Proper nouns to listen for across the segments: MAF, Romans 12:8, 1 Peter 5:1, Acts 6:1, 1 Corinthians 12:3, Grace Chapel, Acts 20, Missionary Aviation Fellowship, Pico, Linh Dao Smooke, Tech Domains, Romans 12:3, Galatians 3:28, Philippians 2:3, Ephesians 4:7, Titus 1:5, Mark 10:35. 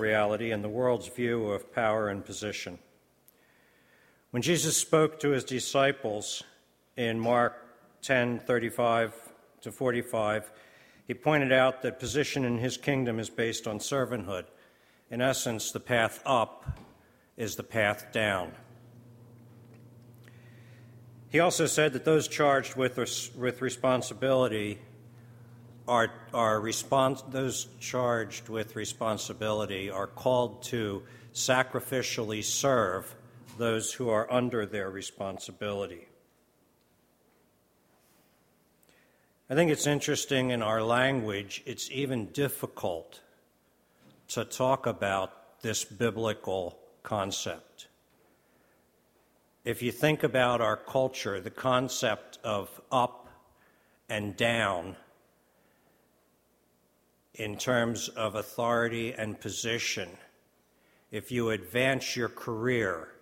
reality and the world's view of power and position. When Jesus spoke to his disciples in Mark 10:35 to 45, he pointed out that position in his kingdom is based on servanthood. In essence, the path up is the path down. He also said that those charged with responsibility are called to sacrificially serve those who are under their responsibility. I think it's interesting in our language, it's even difficult to talk about this biblical concept. If you think about our culture, the concept of up and down in terms of authority and position, if you advance your career,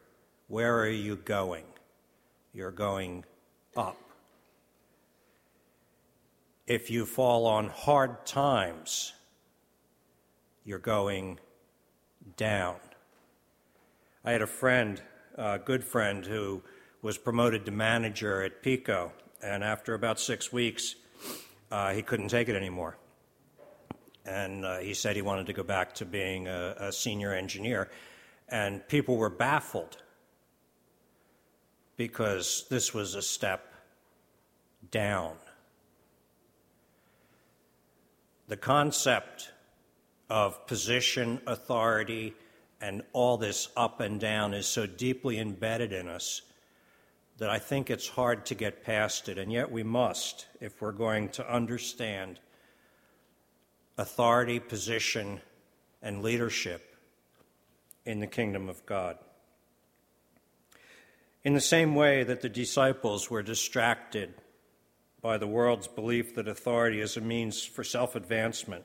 where are you going? You're going up. If you fall on hard times, you're going down. I had a friend, a good friend, who was promoted to manager at Pico, and after about 6 weeks, he couldn't take it anymore. And he said he wanted to go back to being a senior engineer, and people were baffled, because this was a step down. The concept of position, authority, and all this up and down is so deeply embedded in us that I think it's hard to get past it, and yet we must if we're going to understand authority, position, and leadership in the kingdom of God. In the same way that the disciples were distracted by the world's belief that authority is a means for self-advancement,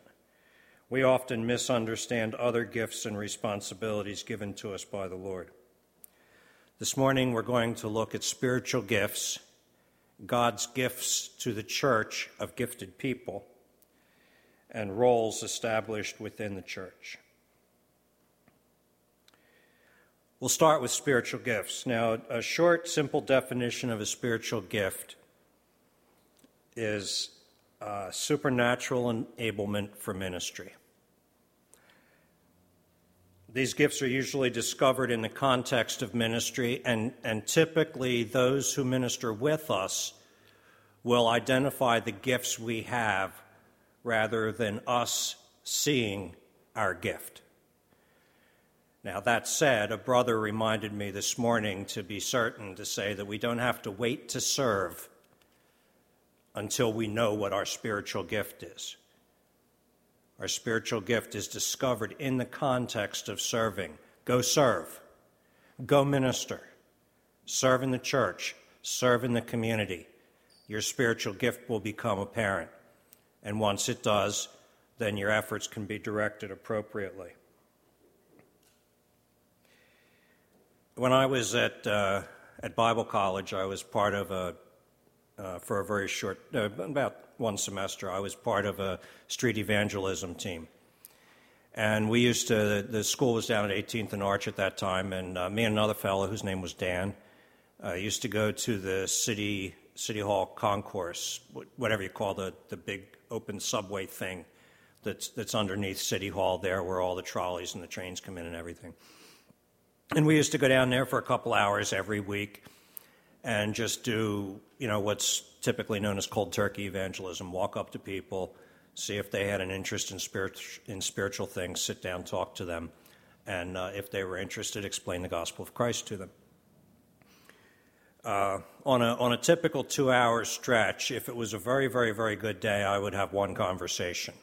we often misunderstand other gifts and responsibilities given to us by the Lord. This morning we're going to look at spiritual gifts, God's gifts to the church of gifted people, and roles established within the church. We'll start with spiritual gifts. Now, a short, simple definition of a spiritual gift is supernatural enablement for ministry. These gifts are usually discovered in the context of ministry, and typically those who minister with us will identify the gifts we have rather than us seeing our gift. Now, that said, a brother reminded me this morning to be certain to say that we don't have to wait to serve until we know what our spiritual gift is. Our spiritual gift is discovered in the context of serving. Go serve. Go minister. Serve in the church. Serve in the community. Your spiritual gift will become apparent. And once it does, then your efforts can be directed appropriately. When I was at Bible college, I was part of about one semester, I was part of a street evangelism team. And we used to, the school was down at 18th and Arch at that time, and me and another fellow whose name was Dan used to go to the city hall concourse, whatever you call the big open subway thing that's underneath City Hall there where all the trolleys and the trains come in and everything. And we used to go down there for a couple hours every week and just do, what's typically known as cold turkey evangelism, walk up to people, see if they had an interest in spiritual things, sit down, talk to them, and if they were interested, explain the gospel of Christ to them. On a typical 2-hour stretch, if it was a very, very, very good day, I would have one conversation.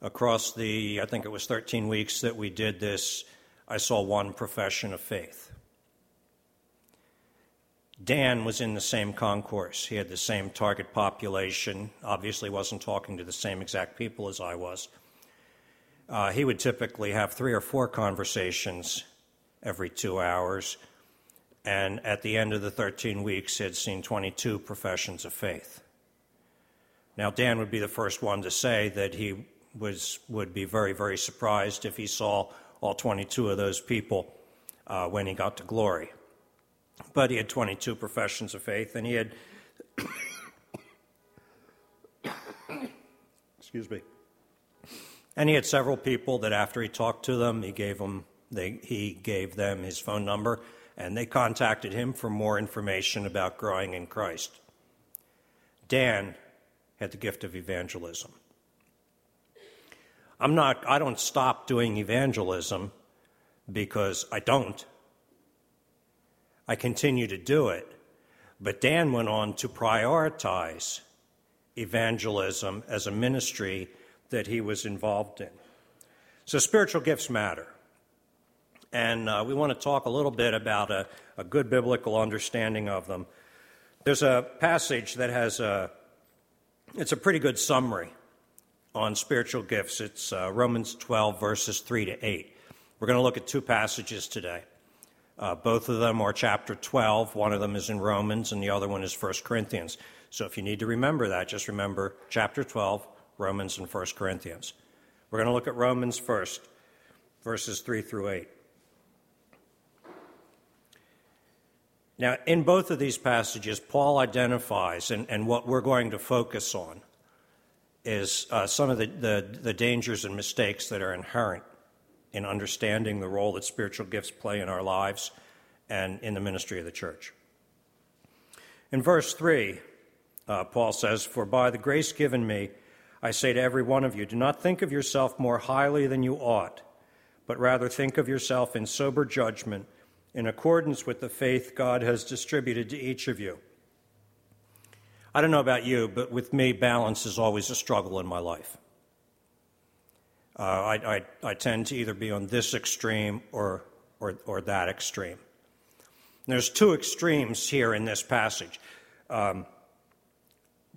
Across I think it was 13 weeks that we did this, I saw one profession of faith. Dan was in the same concourse. He had the same target population, obviously wasn't talking to the same exact people as I was. He would typically have 3 or 4 conversations every 2 hours, and at the end of the 13 weeks, he had seen 22 professions of faith. Now, Dan would be the first one to say that he would be very, very surprised if he saw all 22 of those people when he got to glory. But he had 22 professions of faith, and he had, excuse me, and he had several people that after he talked to them, he gave them his phone number, and they contacted him for more information about growing in Christ. Dan had the gift of evangelism. I don't stop doing evangelism because I don't. I continue to do it. But Dan went on to prioritize evangelism as a ministry that he was involved in. So spiritual gifts matter. And we want to talk a little bit about a good biblical understanding of them. There's a passage that has it's a pretty good summary on spiritual gifts. It's Romans 12, verses 3 to 8. We're going to look at two passages today. Both of them are chapter 12. One of them is in Romans, and the other one is 1 Corinthians. So if you need to remember that, just remember chapter 12, Romans, and 1 Corinthians. We're going to look at Romans first, verses 3 through 8. Now, in both of these passages, Paul identifies, and what we're going to focus on is some of the dangers and mistakes that are inherent in understanding the role that spiritual gifts play in our lives and in the ministry of the church. In verse 3, Paul says, "For by the grace given me, I say to every one of you, do not think of yourself more highly than you ought, but rather think of yourself in sober judgment, in accordance with the faith God has distributed to each of you." I don't know about you, but with me, balance is always a struggle in my life. I tend to either be on this extreme or that extreme. And there's two extremes here in this passage.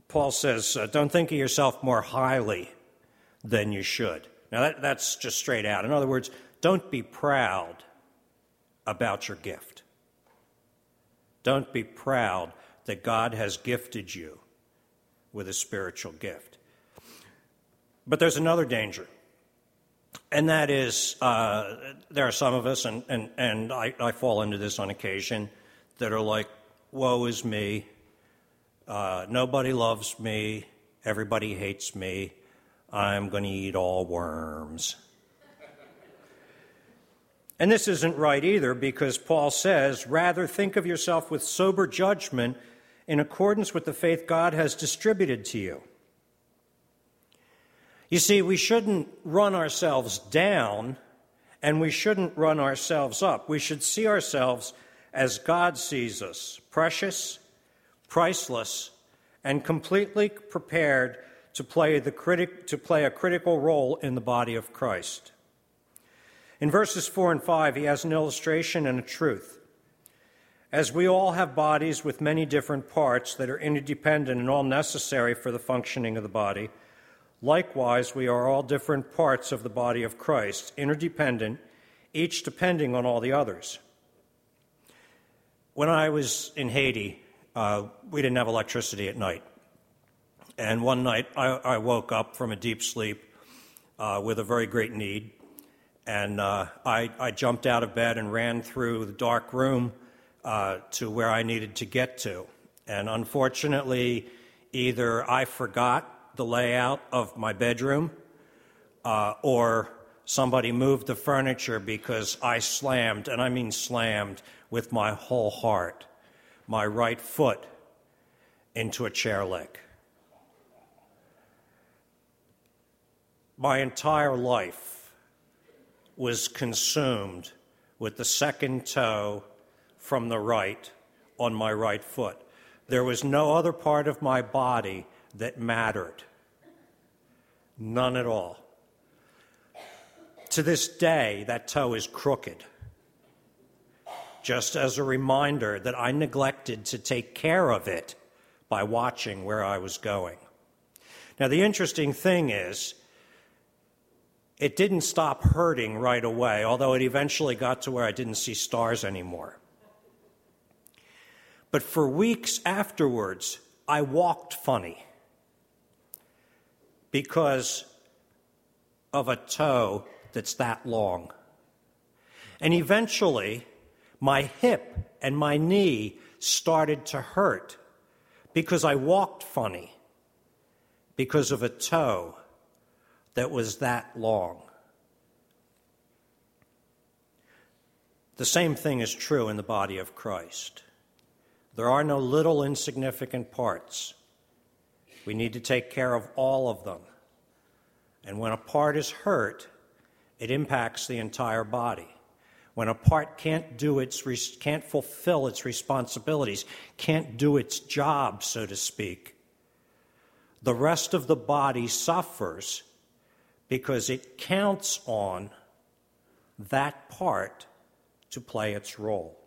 Paul says, don't think of yourself more highly than you should. Now, that's just straight out. In other words, don't be proud about your gift. Don't be proud that God has gifted you with a spiritual gift. But there's another danger, and that is there are some of us, and I fall into this on occasion, that are like, woe is me, nobody loves me, everybody hates me, I'm going to eat all worms. And this isn't right either, because Paul says, rather think of yourself with sober judgment in accordance with the faith God has distributed to you. You see, we shouldn't run ourselves down, and we shouldn't run ourselves up. We should see ourselves as God sees us, precious, priceless, and completely prepared to play a critical role in the body of Christ. In verses 4 and 5, he has an illustration and a truth. As we all have bodies with many different parts that are interdependent and all necessary for the functioning of the body, likewise, we are all different parts of the body of Christ, interdependent, each depending on all the others. When I was in Haiti, we didn't have electricity at night. And one night, I woke up from a deep sleep with a very great need. And I jumped out of bed and ran through the dark room to where I needed to get to. And unfortunately, either I forgot the layout of my bedroom or somebody moved the furniture, because I slammed, and I mean slammed with my whole heart, my right foot into a chair leg. My entire life was consumed with the second toe from the right on my right foot. There was no other part of my body that mattered. None at all. To this day, that toe is crooked, just as a reminder that I neglected to take care of it by watching where I was going. Now, the interesting thing is, it didn't stop hurting right away, although it eventually got to where I didn't see stars anymore. But for weeks afterwards, I walked funny, because of a toe that's that long. And eventually, my hip and my knee started to hurt because I walked funny because of a toe that was that long. The same thing is true in the body of Christ. There are no little insignificant parts. We need to take care of all of them. And when a part is hurt, it impacts the entire body. When a part can't fulfill its responsibilities, can't do its job, so to speak, the rest of the body suffers because it counts on that part to play its role.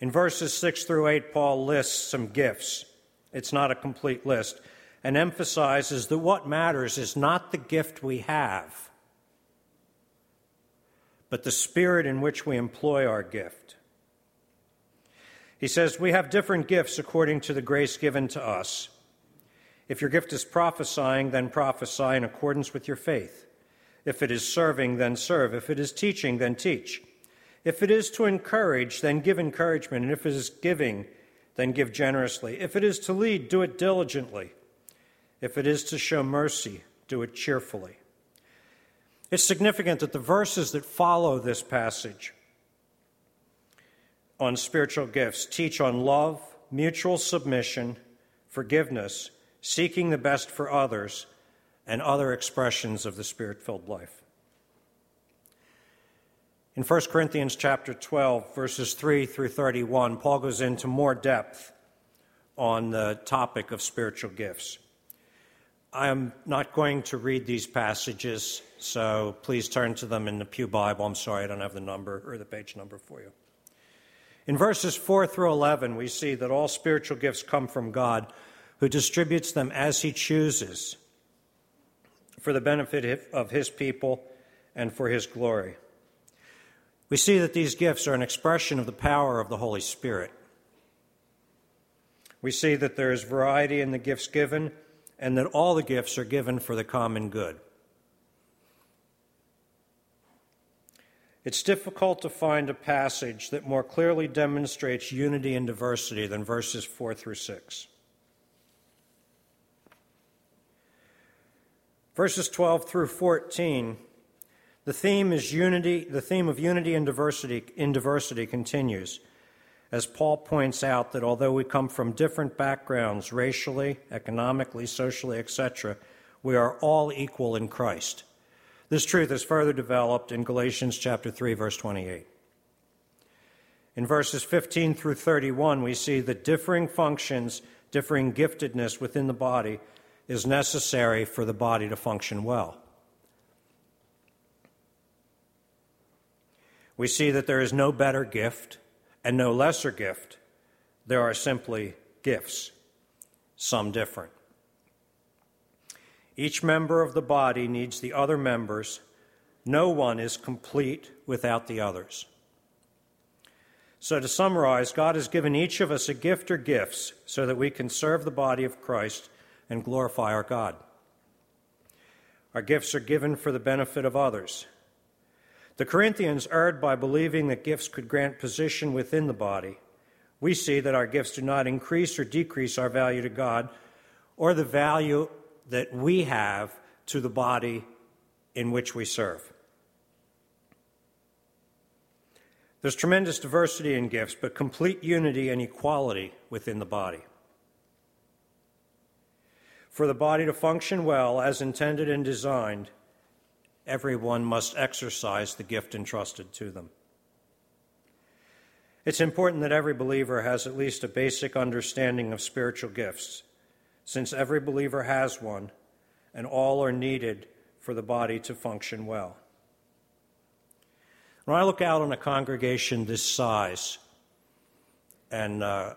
In verses 6 through 8, Paul lists some gifts. It's not a complete list, and emphasizes that what matters is not the gift we have, but the spirit in which we employ our gift. He says, we have different gifts according to the grace given to us. If your gift is prophesying, then prophesy in accordance with your faith. If it is serving, then serve. If it is teaching, then teach. If it is to encourage, then give encouragement. And if it is giving, then give generously. If it is to lead, do it diligently. If it is to show mercy, do it cheerfully. It's significant that the verses that follow this passage on spiritual gifts teach on love, mutual submission, forgiveness, seeking the best for others, and other expressions of the Spirit-filled life. In 1 Corinthians chapter 12, verses 3 through 31, Paul goes into more depth on the topic of spiritual gifts. I'm not going to read these passages, so please turn to them in the Pew Bible. I'm sorry, I don't have the number or the page number for you. In verses 4 through 11, we see that all spiritual gifts come from God, who distributes them as he chooses for the benefit of his people and for his glory. We see that these gifts are an expression of the power of the Holy Spirit. We see that there is variety in the gifts given, and that all the gifts are given for the common good. It's difficult to find a passage that more clearly demonstrates unity and diversity than verses 4 through 6. Verses 12 through 14, the theme is unity. The theme of unity and diversity in diversity continues, as Paul points out that although we come from different backgrounds, racially, economically, socially, etc., we are all equal in Christ. This truth is further developed in Galatians chapter 3, verse 28. In verses 15 through 31, we see that differing functions, differing giftedness within the body is necessary for the body to function well. We see that there is no better gift and no lesser gift. There are simply gifts, some different. Each member of the body needs the other members. No one is complete without the others. So to summarize, God has given each of us a gift or gifts so that we can serve the body of Christ and glorify our God. Our gifts are given for the benefit of others. The Corinthians erred by believing that gifts could grant position within the body. We see that our gifts do not increase or decrease our value to God or the value that we have to the body in which we serve. There's tremendous diversity in gifts, but complete unity and equality within the body. For the body to function well as intended and designed, everyone must exercise the gift entrusted to them. It's important that every believer has at least a basic understanding of spiritual gifts, since every believer has one, and all are needed for the body to function well. When I look out on a congregation this size, and I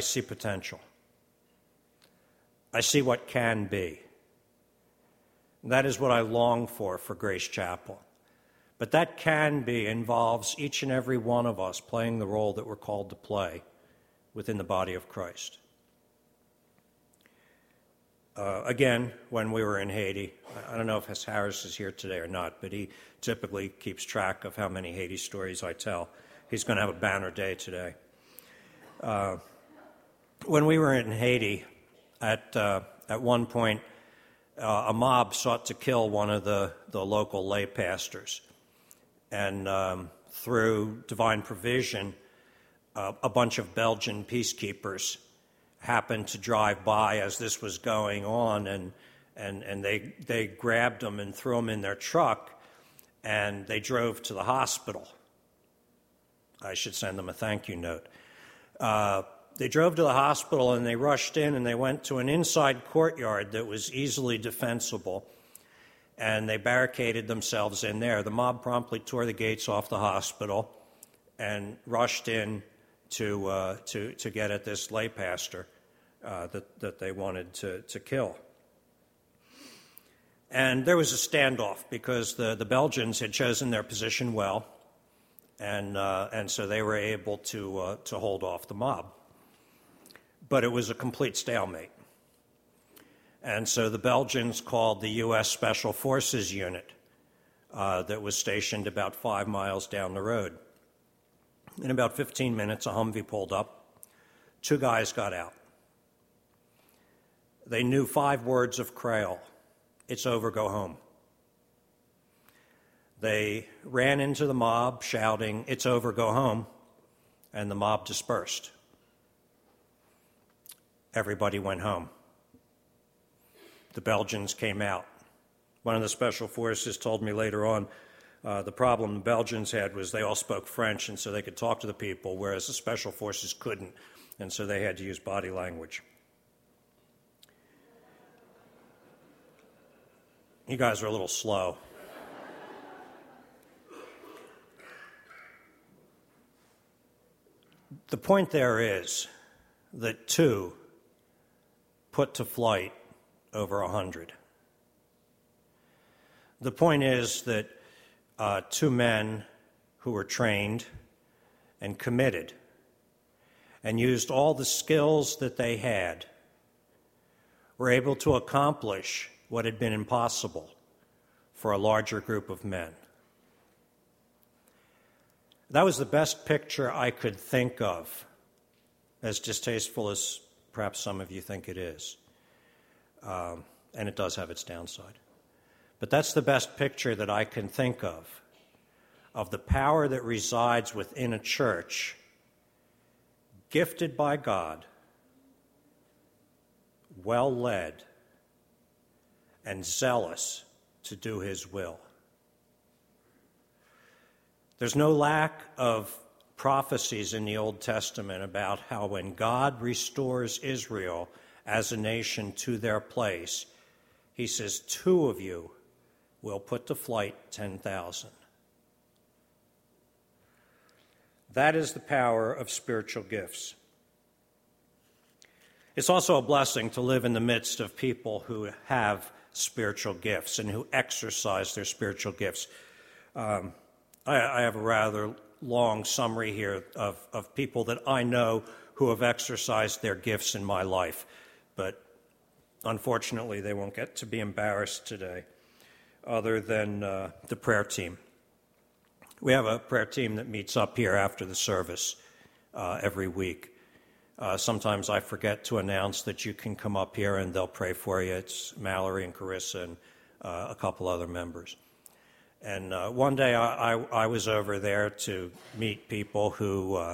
see potential. I see what can be. That is what I long for Grace Chapel. But that can be involves each and every one of us playing the role that we're called to play within the body of Christ. Again, when we were in Haiti, I don't know if Harris is here today or not, but he typically keeps track of how many Haiti stories I tell. He's going to have a banner day today. When we were in Haiti, at one point, a mob sought to kill one of the local lay pastors. And through divine provision, a bunch of Belgian peacekeepers happened to drive by as this was going on, and they grabbed them and threw them in their truck, and they drove to the hospital. I should send them a thank you note. They drove to the hospital, and they rushed in, and they went to an inside courtyard that was easily defensible, and they barricaded themselves in there. The mob promptly tore the gates off the hospital and rushed in to get at this lay pastor that they wanted to kill. And there was a standoff because the Belgians had chosen their position well, and so they were able to hold off the mob. But it was a complete stalemate. And so the Belgians called the U.S. Special Forces unit that was stationed about 5 miles down the road. In about 15 minutes, a Humvee pulled up. 2 guys got out. They knew 5 words of Creole. It's over, go home. They ran into the mob shouting, "It's over, go home," and the mob dispersed. Everybody went home. The Belgians came out. One of the special forces told me later on, the problem the Belgians had was they all spoke French, and so they could talk to the people, whereas the special forces couldn't, and so they had to use body language. You guys are a little slow. The point there is that 2 put to flight over 100. The point is that 2 men who were trained and committed and used all the skills that they had were able to accomplish what had been impossible for a larger group of men. That was the best picture I could think of, as distasteful as perhaps some of you think it is. And it does have its downside. But that's the best picture that I can think of the power that resides within a church gifted by God, well led, and zealous to do His will. There's no lack of prophecies in the Old Testament about how when God restores Israel as a nation to their place, He says, 2 of you will put to flight 10,000. That is the power of spiritual gifts. It's also a blessing to live in the midst of people who have spiritual gifts and who exercise their spiritual gifts. I have a rather long summary here of people that I know who have exercised their gifts in my life, but unfortunately they won't get to be embarrassed today. Other than the prayer team. We have a prayer team that meets up here after the service every week. Sometimes I forget to announce that you can come up here and they'll pray for you. It's Mallory and Carissa and a couple other members. And one day I was over there to meet people who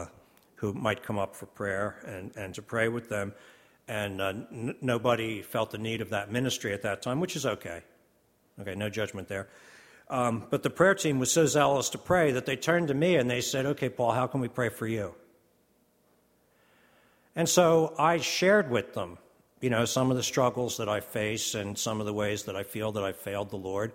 might come up for prayer and to pray with them. And nobody felt the need of that ministry at that time, which is okay. Okay, no judgment there. But the prayer team was so zealous to pray that they turned to me and they said, "Okay, Paul, how can we pray for you?" And so I shared with them, some of the struggles that I face and some of the ways that I feel that I failed the Lord,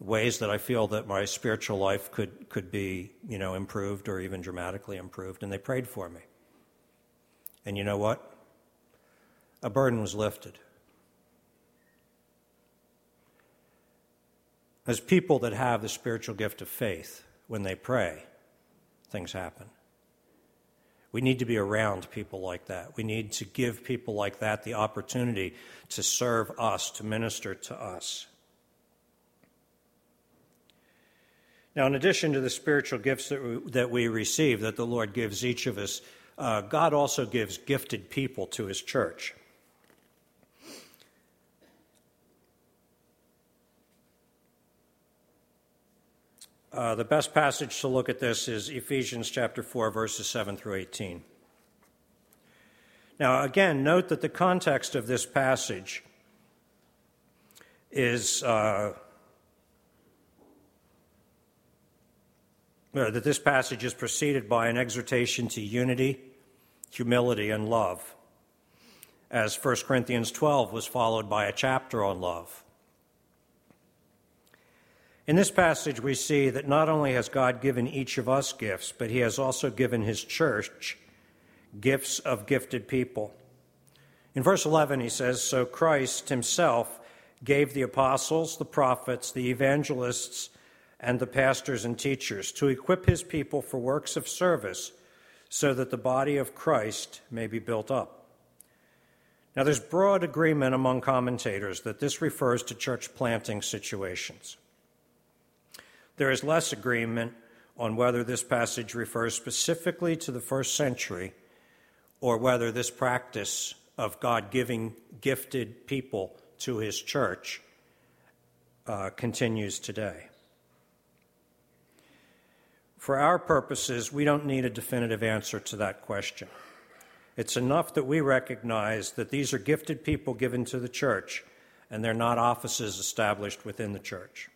ways that I feel that my spiritual life could be, improved or even dramatically improved. And they prayed for me. And you know what? A burden was lifted. As people that have the spiritual gift of faith, when they pray, things happen. We need to be around people like that. We need to give people like that the opportunity to serve us, to minister to us. Now, in addition to the spiritual gifts that we receive, that the Lord gives each of us, God also gives gifted people to his church. The best passage to look at this is Ephesians chapter 4, verses 7 through 18. Now, again, note that the context of this passage is that this passage is preceded by an exhortation to unity, humility, and love, as 1 Corinthians 12 was followed by a chapter on love. In this passage, we see that not only has God given each of us gifts, but he has also given his church gifts of gifted people. In verse 11, he says, "So Christ himself gave the apostles, the prophets, the evangelists, and the pastors and teachers to equip his people for works of service so that the body of Christ may be built up." Now, there's broad agreement among commentators that this refers to church planting situations. There is less agreement on whether this passage refers specifically to the first century or whether this practice of God giving gifted people to his church continues today. For our purposes, we don't need a definitive answer to that question. It's enough that we recognize that these are gifted people given to the church, and they're not offices established within the church.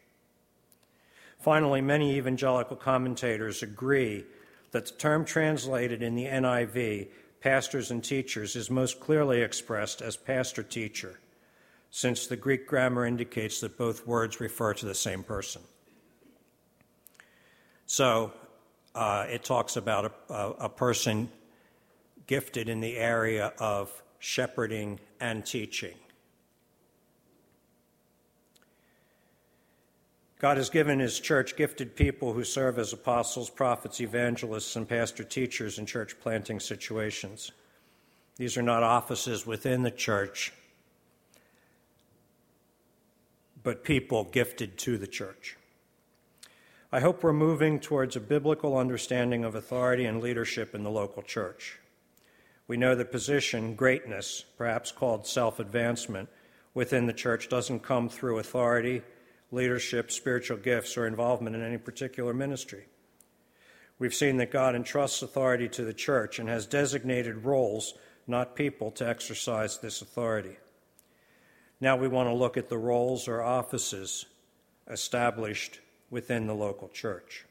Finally, many evangelical commentators agree that the term translated in the NIV, pastors and teachers, is most clearly expressed as pastor-teacher, since the Greek grammar indicates that both words refer to the same person. So it talks about a person gifted in the area of shepherding and teaching. God has given his church gifted people who serve as apostles, prophets, evangelists, and pastor-teachers in church planting situations. These are not offices within the church, but people gifted to the church. I hope we're moving towards a biblical understanding of authority and leadership in the local church. We know that position, greatness, perhaps called self-advancement, within the church doesn't come through authority, leadership, spiritual gifts, or involvement in any particular ministry. We've seen that God entrusts authority to the church and has designated roles, not people, to exercise this authority. Now we want to look at the roles or offices established within the local church.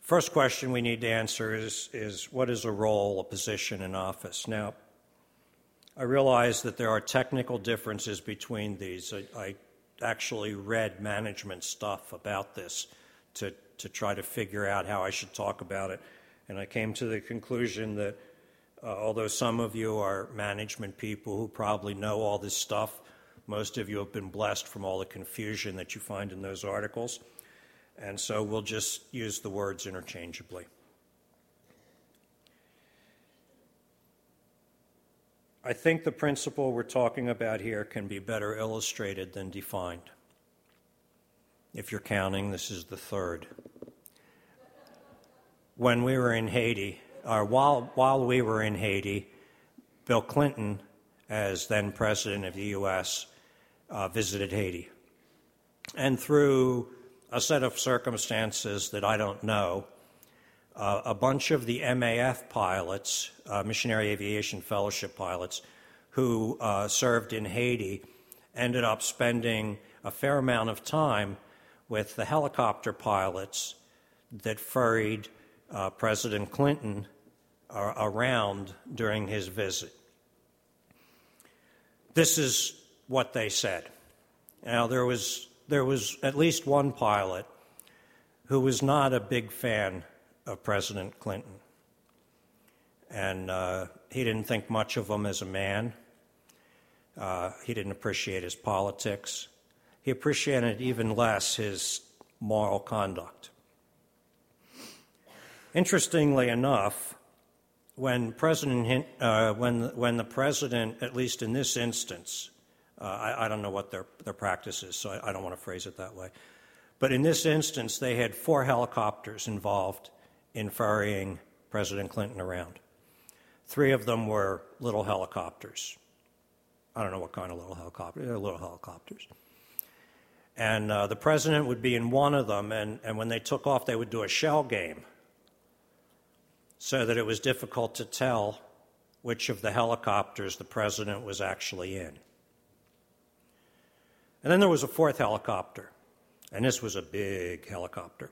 The first question we need to answer is what is a role, a position, an office? Now, I realize that there are technical differences between these. I actually read management stuff about this to try to figure out how I should talk about it. And I came to the conclusion that although some of you are management people who probably know all this stuff, most of you have been blessed from all the confusion that you find in those articles. And so we'll just use the words interchangeably. I think the principle we're talking about here can be better illustrated than defined. If you're counting, this is the third. When we were in Haiti, or while we were in Haiti, Bill Clinton, as then president of the U.S., visited Haiti. And through a set of circumstances that I don't know, a bunch of the MAF pilots, Missionary Aviation Fellowship pilots, who served in Haiti, ended up spending a fair amount of time with the helicopter pilots that ferried President Clinton around during his visit. This is what they said. Now, there was at least one pilot who was not a big fan of President Clinton. And he didn't think much of him as a man. He didn't appreciate his politics. He appreciated even less his moral conduct. Interestingly enough, when the president, at least in this instance, I don't know what their practice is, so I don't want to phrase it that way. But in this instance, they had 4 helicopters involved in ferrying President Clinton around. 3 of them were little helicopters. I don't know what kind of little helicopters. They're little helicopters. And the president would be in one of them, and when they took off, they would do a shell game so that it was difficult to tell which of the helicopters the president was actually in. And then there was a 4th helicopter, and this was a big helicopter.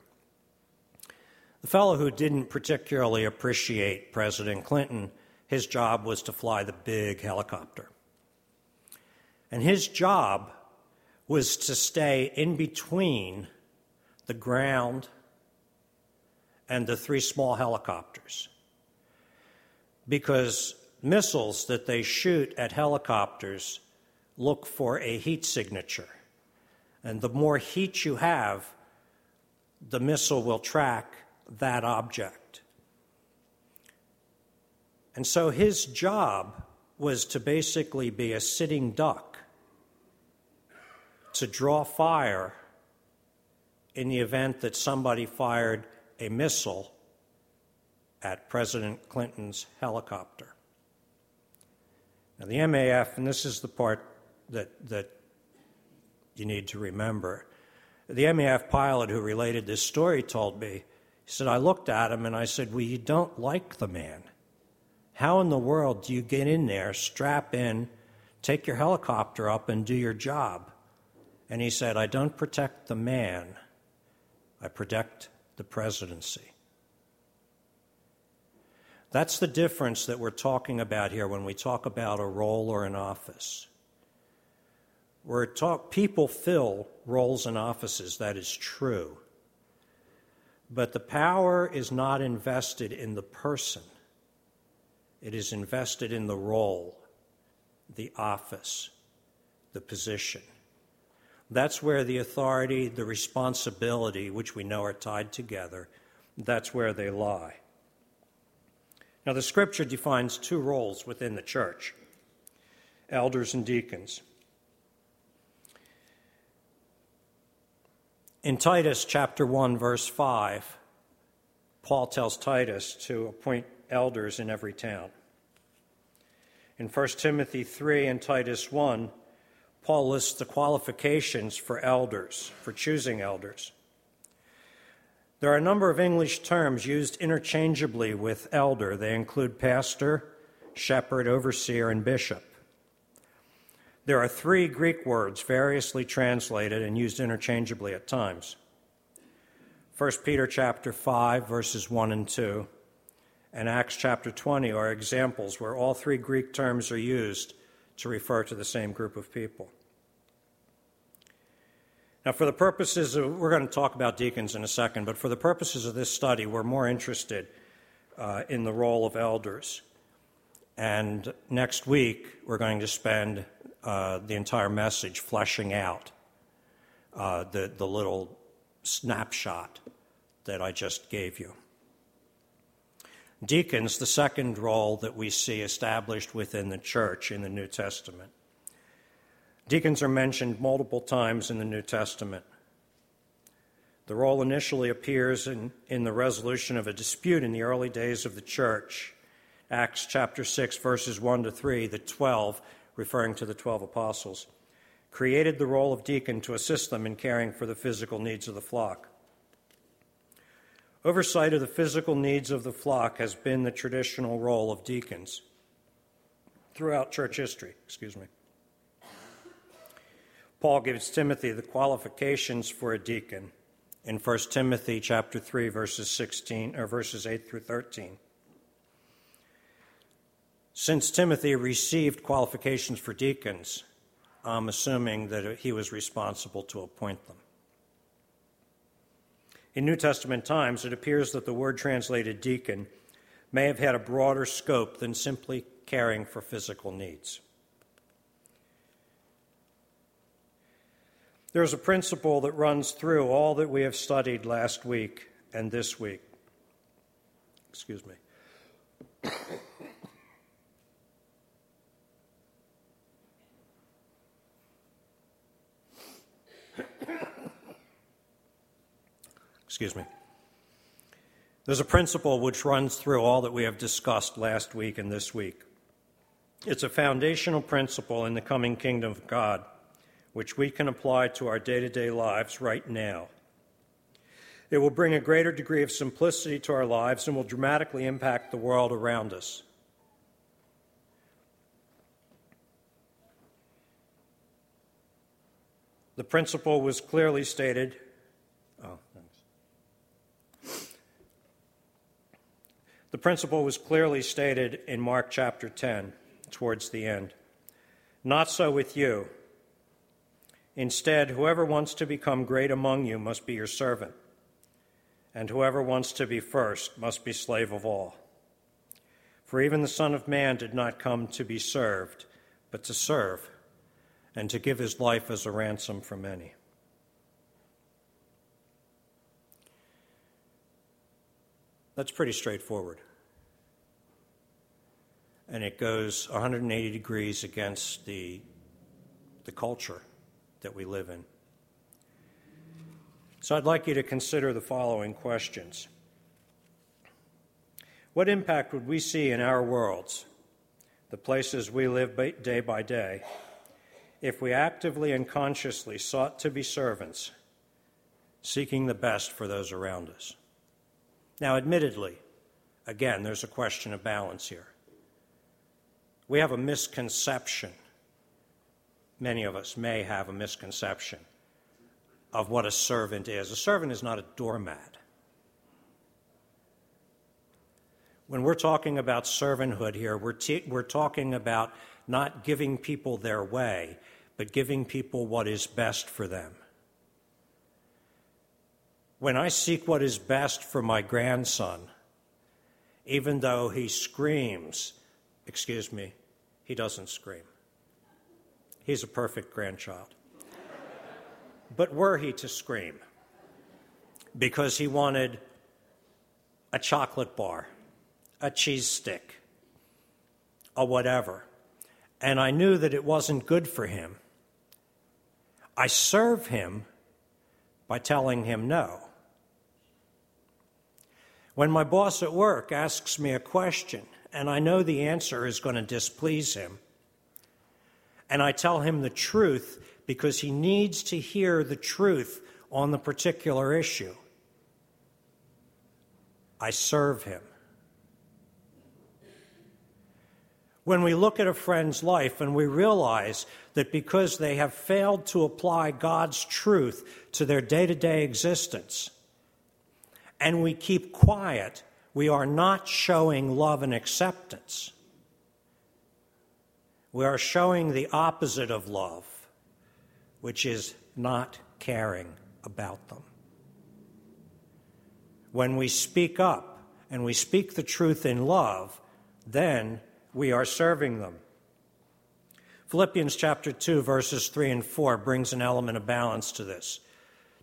The fellow who didn't particularly appreciate President Clinton, his job was to fly the big helicopter. And his job was to stay in between the ground and the 3 small helicopters, because missiles that they shoot at helicopters look for a heat signature. And the more heat you have, the missile will track that object. And so his job was to basically be a sitting duck to draw fire in the event that somebody fired a missile at President Clinton's helicopter. Now, the MAF, and this is the part that you need to remember, the MAF pilot who related this story told me, he said, I looked at him and I said, well, you don't like the man. How in the world do you get in there, strap in, take your helicopter up and do your job? And he said, I don't protect the man, I protect the presidency. That's the difference that we're talking about here when we talk about a role or an office. People fill roles and offices, that is true. But the power is not invested in the person. It is invested in the role, the office, the position. That's where the authority, the responsibility, which we know are tied together, that's where they lie. Now, the Scripture defines 2 roles within the church, elders and deacons. In Titus chapter 1, verse 5, Paul tells Titus to appoint elders in every town. In 1 Timothy 3 and Titus 1, Paul lists the qualifications for elders, for choosing elders. There are a number of English terms used interchangeably with elder. They include pastor, shepherd, overseer, and bishop. There are 3 Greek words variously translated and used interchangeably at times. 1 Peter chapter 5, verses 1 and 2, and Acts chapter 20 are examples where all 3 Greek terms are used to refer to the same group of people. Now, for the purposes of, we're going to talk about deacons in a second, but for the purposes of this study, we're more interested in the role of elders. And next week, we're going to spend the entire message fleshing out the little snapshot that I just gave you. Deacons, the second role that we see established within the church in the New Testament. Deacons are mentioned multiple times in the New Testament. The role initially appears in the resolution of a dispute in the early days of the church. Acts chapter 6, verses 1 to 3, the 12, referring to the 12 apostles, created the role of deacon to assist them in caring for the physical needs of the flock. Oversight of the physical needs of the flock has been the traditional role of deacons throughout church history. Paul gives Timothy the qualifications for a deacon in 1 Timothy chapter 3, verses 8 through 13. Since Timothy received qualifications for deacons, I'm assuming that he was responsible to appoint them. In New Testament times, it appears that the word translated deacon may have had a broader scope than simply caring for physical needs. There's a principle that runs through all that we have studied last week and this week. Excuse me. Excuse me. There's a principle which runs through all that we have discussed last week and this week. It's a foundational principle in the coming kingdom of God, which we can apply to our day-to-day lives right now. It will bring a greater degree of simplicity to our lives and will dramatically impact the world around us. The principle was clearly stated. The principle was clearly stated in Mark chapter 10, towards the end. Not so with you. Instead, whoever wants to become great among you must be your servant, and whoever wants to be first must be slave of all. For even the Son of Man did not come to be served, but to serve, and to give his life as a ransom for many. That's pretty straightforward. And it goes 180 degrees against the culture that we live in. So I'd like you to consider the following questions. What impact would we see in our worlds, the places we live day by day, if we actively and consciously sought to be servants, seeking the best for those around us? Now, admittedly, again, there's a question of balance here. We have a misconception. Many of us may have a misconception of what a servant is. A servant is not a doormat. When we're talking about servanthood here, we're talking about not giving people their way, but giving people what is best for them. When I seek what is best for my grandson, even though he screams, excuse me, he doesn't scream. He's a perfect grandchild. But were he to scream because he wanted a chocolate bar, a cheese stick, a whatever, and I knew that it wasn't good for him, I serve him by telling him no. When my boss at work asks me a question and I know the answer is going to displease him, and I tell him the truth because he needs to hear the truth on the particular issue, I serve him. When we look at a friend's life and we realize that because they have failed to apply God's truth to their day-to-day existence, and we keep quiet, we are not showing love and acceptance. We are showing the opposite of love, which is not caring about them. When we speak up and we speak the truth in love, then we are serving them. Philippians chapter 2, verses 3 and 4 brings an element of balance to this.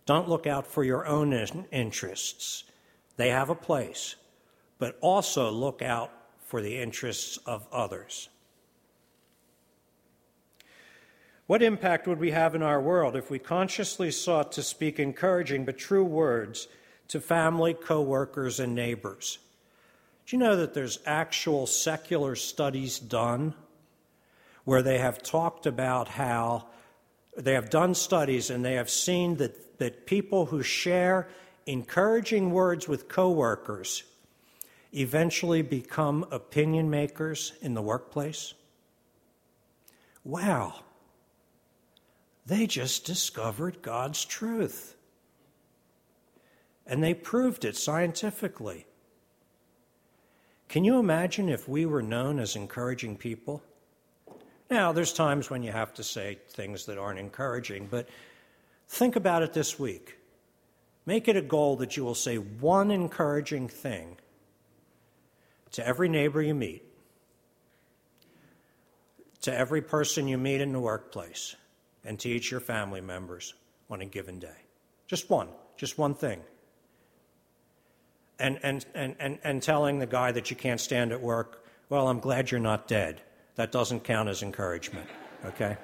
Don't look out for your own interests. They have a place, but also look out for the interests of others. What impact would we have in our world if we consciously sought to speak encouraging but true words to family, co-workers, and neighbors? Do you know that there's actual secular studies done where they have talked about how they have done studies and they have seen that people who share encouraging words with co-workers eventually become opinion makers in the workplace? Wow. They just discovered God's truth. And they proved it scientifically. Can you imagine if we were known as encouraging people? Now, there's times when you have to say things that aren't encouraging, but think about it this week. Make it a goal that you will say one encouraging thing to every neighbor you meet, to every person you meet in the workplace, and to each your family members on a given day. Just one thing. and telling the guy that you can't stand at work, well, I'm glad you're not dead. That doesn't count as encouragement, okay?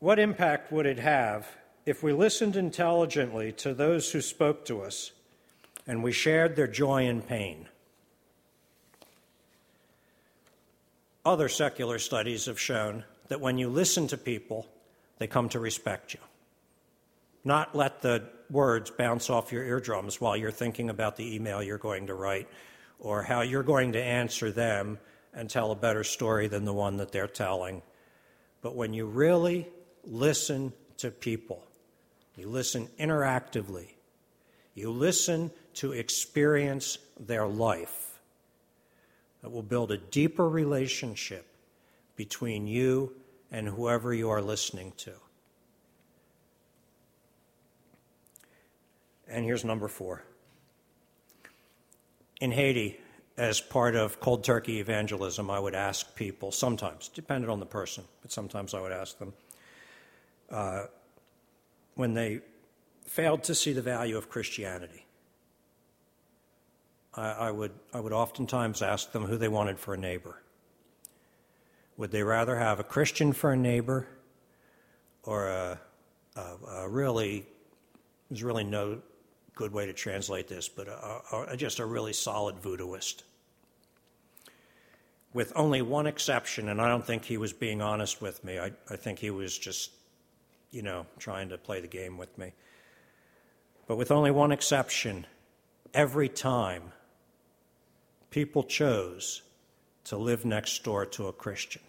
What impact would it have if we listened intelligently to those who spoke to us and we shared their joy and pain? Other secular studies have shown that when you listen to people, they come to respect you. Not let the words bounce off your eardrums while you're thinking about the email you're going to write or how you're going to answer them and tell a better story than the one that they're telling. But when you really listen to people, you listen interactively, you listen to experience their life, that will build a deeper relationship between you and whoever you are listening to. And here's number 4. In Haiti, as part of cold turkey evangelism, I would ask people, sometimes, depending on the person, but sometimes I would ask them, when they failed to see the value of Christianity, I would oftentimes ask them who they wanted for a neighbor. Would they rather have a Christian for a neighbor or a really, there's really no good way to translate this, but just a really solid voodooist? With only one exception, and I don't think he was being honest with me. I think he was just, trying to play the game with me. But with only one exception, every time people chose to live next door to a Christian.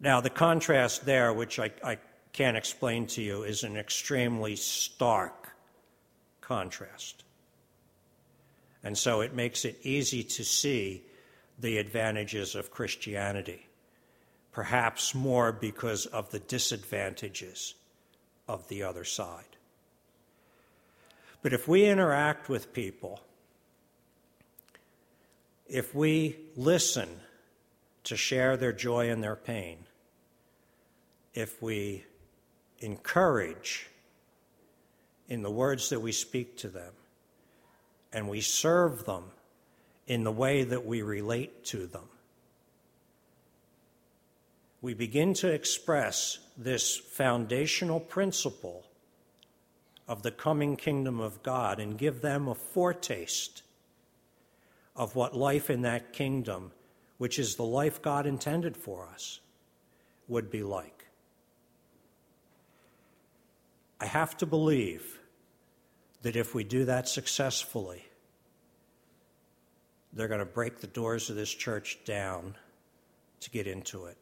Now, the contrast there, which I can't explain to you, is an extremely stark contrast. And so it makes it easy to see the advantages of Christianity, perhaps more because of the disadvantages of the other side. But if we interact with people, if we listen to share their joy and their pain, if we encourage in the words that we speak to them, and we serve them in the way that we relate to them, we begin to express this foundational principle of the coming kingdom of God and give them a foretaste of what life in that kingdom, which is the life God intended for us, would be like. I have to believe that if we do that successfully, they're going to break the doors of this church down to get into it.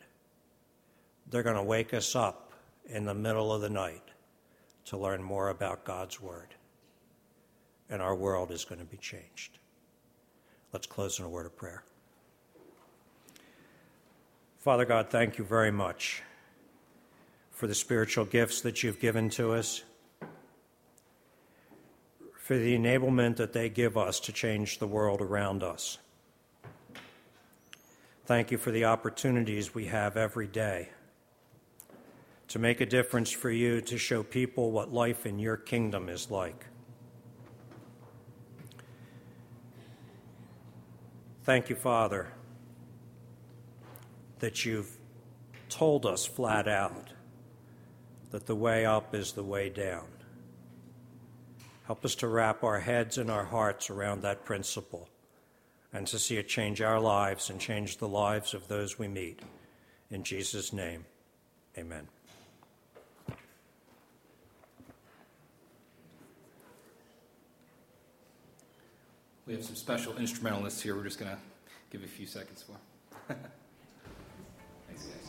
They're going to wake us up in the middle of the night to learn more about God's word, and our world is going to be changed. Let's close in a word of prayer. Father God, thank you very much for the spiritual gifts that you've given to us, for the enablement that they give us to change the world around us. Thank you for the opportunities we have every day to make a difference for you, to show people what life in your kingdom is like. Thank you, Father, that you've told us flat out that the way up is the way down. Help us to wrap our heads and our hearts around that principle and to see it change our lives and change the lives of those we meet. In Jesus' name, amen. We have some special instrumentalists here. We're just going to give a few seconds for. Thanks, guys.